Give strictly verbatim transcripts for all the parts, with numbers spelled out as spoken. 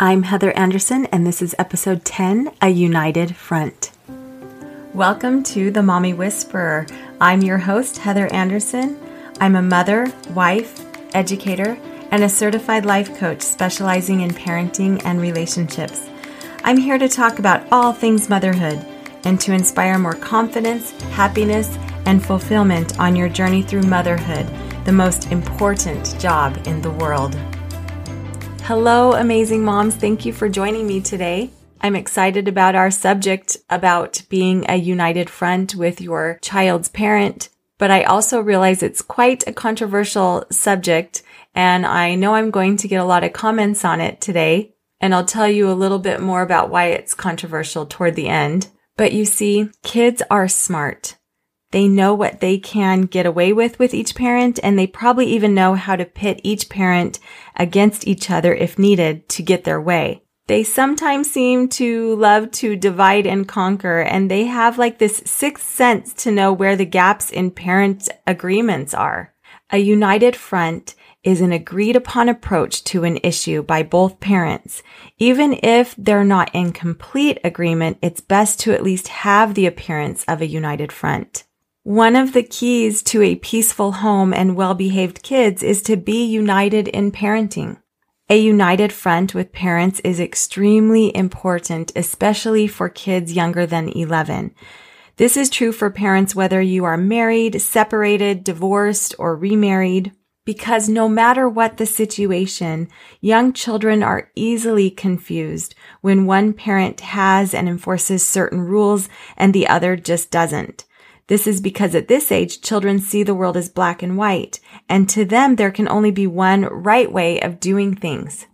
I'm Heather Anderson, and this is episode ten, A United Front. Welcome to The Mommy Whisperer. I'm your host, Heather Anderson. I'm a mother, wife, educator, and a certified life coach specializing in parenting and relationships. I'm here to talk about all things motherhood and to inspire more confidence, happiness, and fulfillment on your journey through motherhood, the most important job in the world. Hello, amazing moms. Thank you for joining me today. I'm excited about our subject about being a united front with your child's parent, but I also realize it's quite a controversial subject, and I know I'm going to get a lot of comments on it today, and I'll tell you a little bit more about why it's controversial toward the end. But you see, kids are smart. They know what they can get away with with each parent, and they probably even know how to pit each parent against each other if needed to get their way. They sometimes seem to love to divide and conquer, and they have like this sixth sense to know where the gaps in parent agreements are. A united front is an agreed-upon approach to an issue by both parents. Even if they're not in complete agreement, it's best to at least have the appearance of a united front. One of the keys to a peaceful home and well-behaved kids is to be united in parenting. A united front with parents is extremely important, especially for kids younger than eleven. This is true for parents whether you are married, separated, divorced, or remarried, because no matter what the situation, young children are easily confused when one parent has and enforces certain rules and the other just doesn't. This is because at this age, children see the world as black and white, and to them, there can only be one right way of doing things.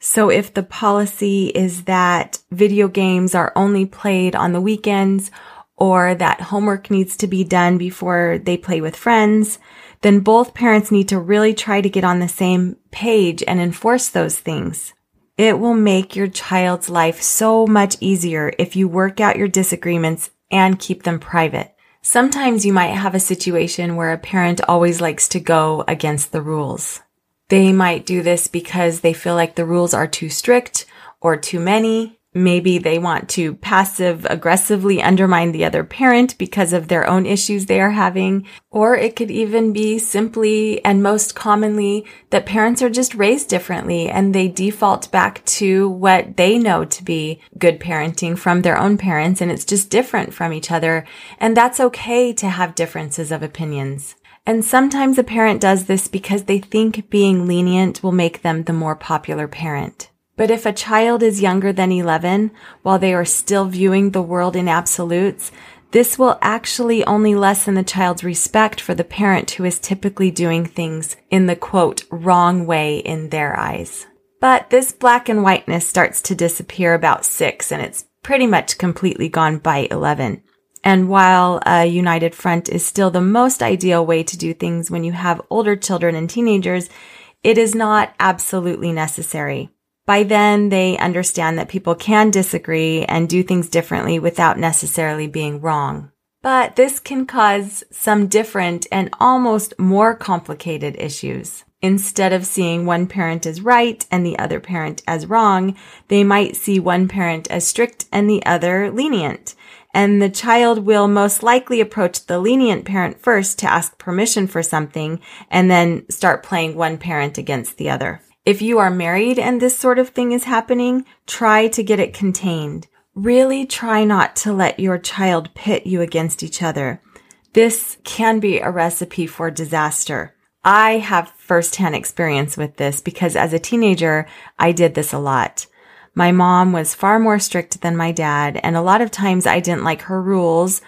So if the policy is that video games are only played on the weekends, or that homework needs to be done before they play with friends, then both parents need to really try to get on the same page and enforce those things. It will make your child's life so much easier if you work out your disagreements and keep them private. Sometimes you might have a situation where a parent always likes to go against the rules. They might do this because they feel like the rules are too strict or too many. Maybe they want to passive-aggressively undermine the other parent because of their own issues they are having. Or it could even be simply and most commonly that parents are just raised differently and they default back to what they know to be good parenting from their own parents, and it's just different from each other. And that's okay to have differences of opinions. And sometimes a parent does this because they think being lenient will make them the more popular parent. But if a child is younger than eleven, while they are still viewing the world in absolutes, this will actually only lessen the child's respect for the parent who is typically doing things in the, quote, wrong way in their eyes. But this black and whiteness starts to disappear about six, and it's pretty much completely gone by eleven. And while a united front is still the most ideal way to do things when you have older children and teenagers, it is not absolutely necessary. By then, they understand that people can disagree and do things differently without necessarily being wrong. But this can cause some different and almost more complicated issues. Instead of seeing one parent as right and the other parent as wrong, they might see one parent as strict and the other lenient. And the child will most likely approach the lenient parent first to ask permission for something and then start playing one parent against the other. If you are married and this sort of thing is happening, try to get it contained. Really try not to let your child pit you against each other. This can be a recipe for disaster. I have firsthand experience with this because as a teenager, I did this a lot. My mom was far more strict than my dad, and a lot of times I didn't like her rules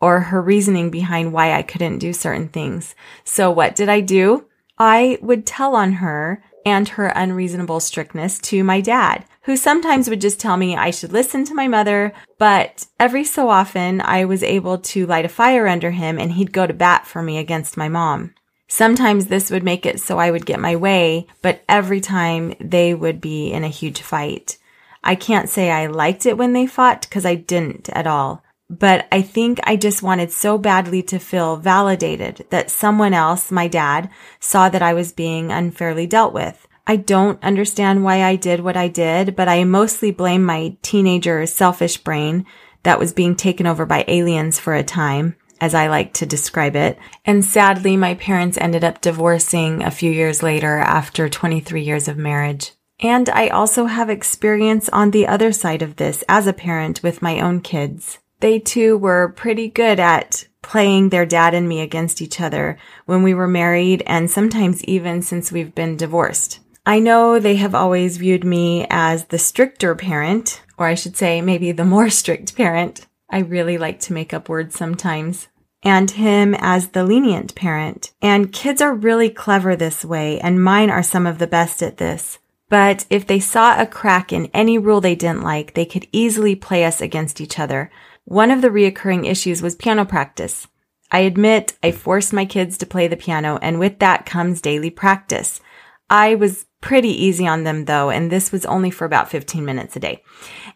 or her reasoning behind why I couldn't do certain things. So what did I do? I would tell on her and her unreasonable strictness to my dad, who sometimes would just tell me I should listen to my mother, but every so often I was able to light a fire under him and he'd go to bat for me against my mom. Sometimes this would make it so I would get my way, but every time they would be in a huge fight. I can't say I liked it when they fought because I didn't at all, but I think I just wanted so badly to feel validated that someone else, my dad, saw that I was being unfairly dealt with. I don't understand why I did what I did, but I mostly blame my teenager selfish brain that was being taken over by aliens for a time, as I like to describe it. And sadly, my parents ended up divorcing a few years later after twenty-three years of marriage. And I also have experience on the other side of this as a parent with my own kids. They too were pretty good at playing their dad and me against each other when we were married and sometimes even since we've been divorced. I know they have always viewed me as the stricter parent, or I should say maybe the more strict parent. I really like to make up words sometimes. And him as the lenient parent. And kids are really clever this way, and mine are some of the best at this. But if they saw a crack in any rule they didn't like, they could easily play us against each other. One of the reoccurring issues was piano practice. I admit I forced my kids to play the piano, and with that comes daily practice. I was pretty easy on them though, and this was only for about fifteen minutes a day.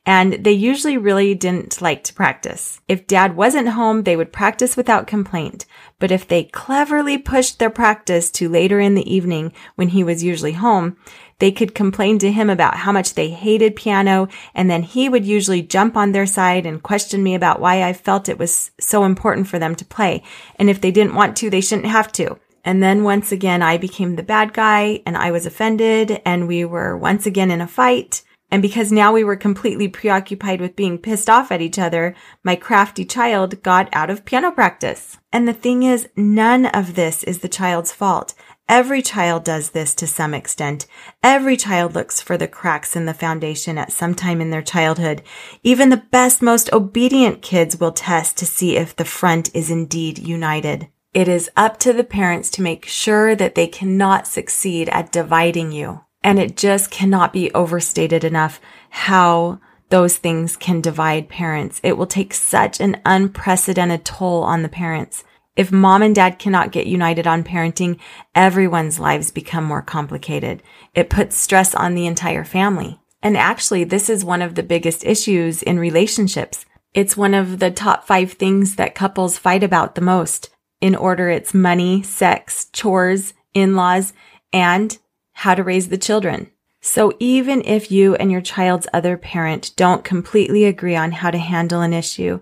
And they usually really didn't like to practice. If dad wasn't home, they would practice without complaint. But if they cleverly pushed their practice to later in the evening when he was usually home, they could complain to him about how much they hated piano, and then he would usually jump on their side and question me about why I felt it was so important for them to play. And if they didn't want to, they shouldn't have to. And then once again, I became the bad guy, and I was offended, and we were once again in a fight. And because now we were completely preoccupied with being pissed off at each other, my crafty child got out of piano practice. And the thing is, none of this is the child's fault. Every child does this to some extent. Every child looks for the cracks in the foundation at some time in their childhood. Even the best, most obedient kids will test to see if the front is indeed united. It is up to the parents to make sure that they cannot succeed at dividing you. And it just cannot be overstated enough how those things can divide parents. It will take such an unprecedented toll on the parents. If mom and dad cannot get united on parenting, everyone's lives become more complicated. It puts stress on the entire family. And actually, this is one of the biggest issues in relationships. It's one of the top five things that couples fight about the most. In order, it's money, sex, chores, in-laws, and how to raise the children. So even if you and your child's other parent don't completely agree on how to handle an issue,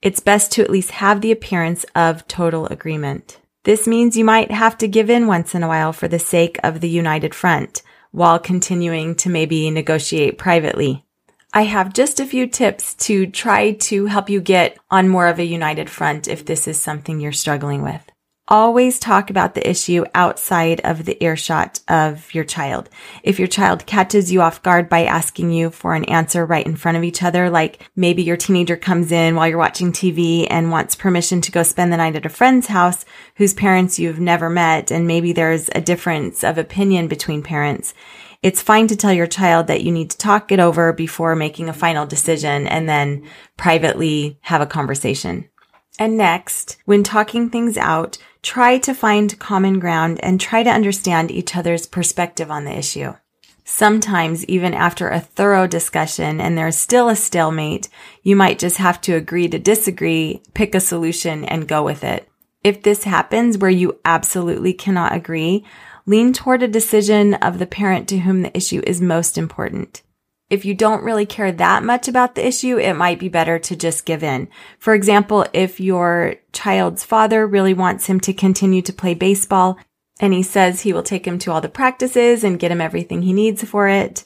it's best to at least have the appearance of total agreement. This means you might have to give in once in a while for the sake of the united front, while continuing to maybe negotiate privately. I have just a few tips to try to help you get on more of a united front if this is something you're struggling with. Always talk about the issue outside of the earshot of your child. If your child catches you off guard by asking you for an answer right in front of each other, like maybe your teenager comes in while you're watching T V and wants permission to go spend the night at a friend's house whose parents you've never met, and maybe there's a difference of opinion between parents, it's fine to tell your child that you need to talk it over before making a final decision and then privately have a conversation. And next, when talking things out, try to find common ground and try to understand each other's perspective on the issue. Sometimes, even after a thorough discussion and there's still a stalemate, you might just have to agree to disagree, pick a solution, and go with it. If this happens where you absolutely cannot agree, lean toward a decision of the parent to whom the issue is most important. If you don't really care that much about the issue, it might be better to just give in. For example, if your child's father really wants him to continue to play baseball, and he says he will take him to all the practices and get him everything he needs for it,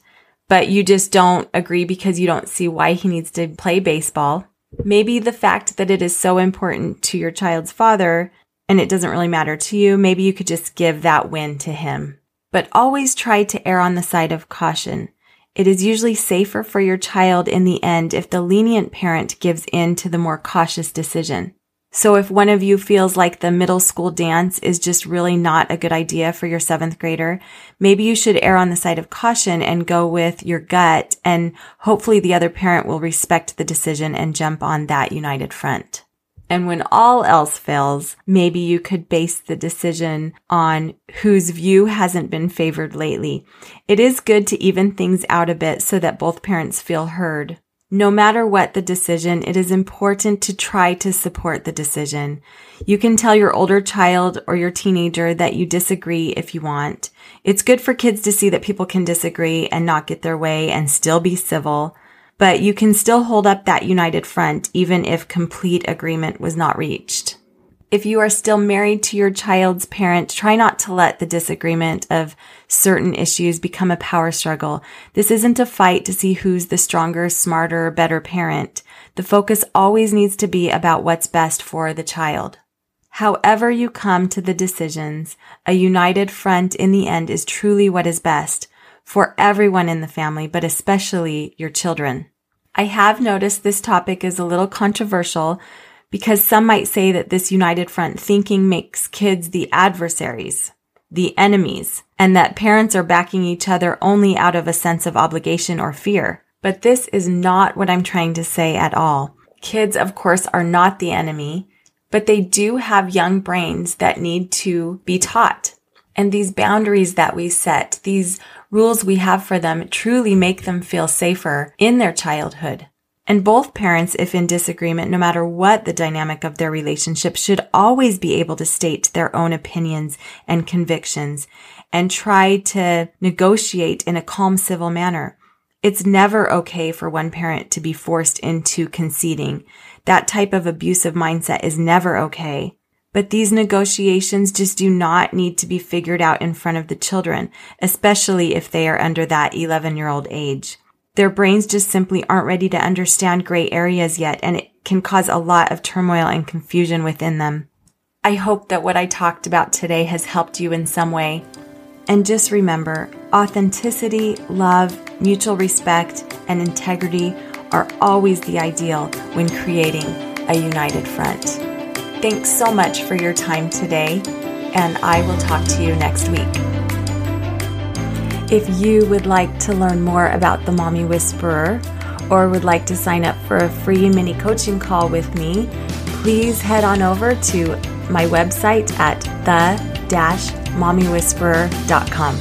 but you just don't agree because you don't see why he needs to play baseball, maybe the fact that it is so important to your child's father and it doesn't really matter to you, maybe you could just give that win to him. But always try to err on the side of caution. It is usually safer for your child in the end if the lenient parent gives in to the more cautious decision. So if one of you feels like the middle school dance is just really not a good idea for your seventh grader, maybe you should err on the side of caution and go with your gut, and hopefully the other parent will respect the decision and jump on that united front. And when all else fails, maybe you could base the decision on whose view hasn't been favored lately. It is good to even things out a bit so that both parents feel heard. No matter what the decision, it is important to try to support the decision. You can tell your older child or your teenager that you disagree if you want. It's good for kids to see that people can disagree and not get their way and still be civil, but you can still hold up that united front even if complete agreement was not reached. If you are still married to your child's parent, try not to let the disagreement of certain issues become a power struggle. This isn't a fight to see who's the stronger, smarter, better parent. The focus always needs to be about what's best for the child. However you come to the decisions, a united front in the end is truly what is best for everyone in the family, but especially your children. I have noticed this topic is a little controversial, because some might say that this united front thinking makes kids the adversaries, the enemies, and that parents are backing each other only out of a sense of obligation or fear. But this is not what I'm trying to say at all. Kids, of course, are not the enemy, but they do have young brains that need to be taught. And these boundaries that we set, these rules we have for them, truly make them feel safer in their childhood. And both parents, if in disagreement, no matter what the dynamic of their relationship, should always be able to state their own opinions and convictions and try to negotiate in a calm, civil manner. It's never okay for one parent to be forced into conceding. That type of abusive mindset is never okay. But these negotiations just do not need to be figured out in front of the children, especially if they are under that eleven-year-old age. Their brains just simply aren't ready to understand gray areas yet, and it can cause a lot of turmoil and confusion within them. I hope that what I talked about today has helped you in some way. And just remember, authenticity, love, mutual respect, and integrity are always the ideal when creating a united front. Thanks so much for your time today, and I will talk to you next week. If you would like to learn more about The Mommy Whisperer or would like to sign up for a free mini coaching call with me, please head on over to my website at the dash mommy whisperer dot com.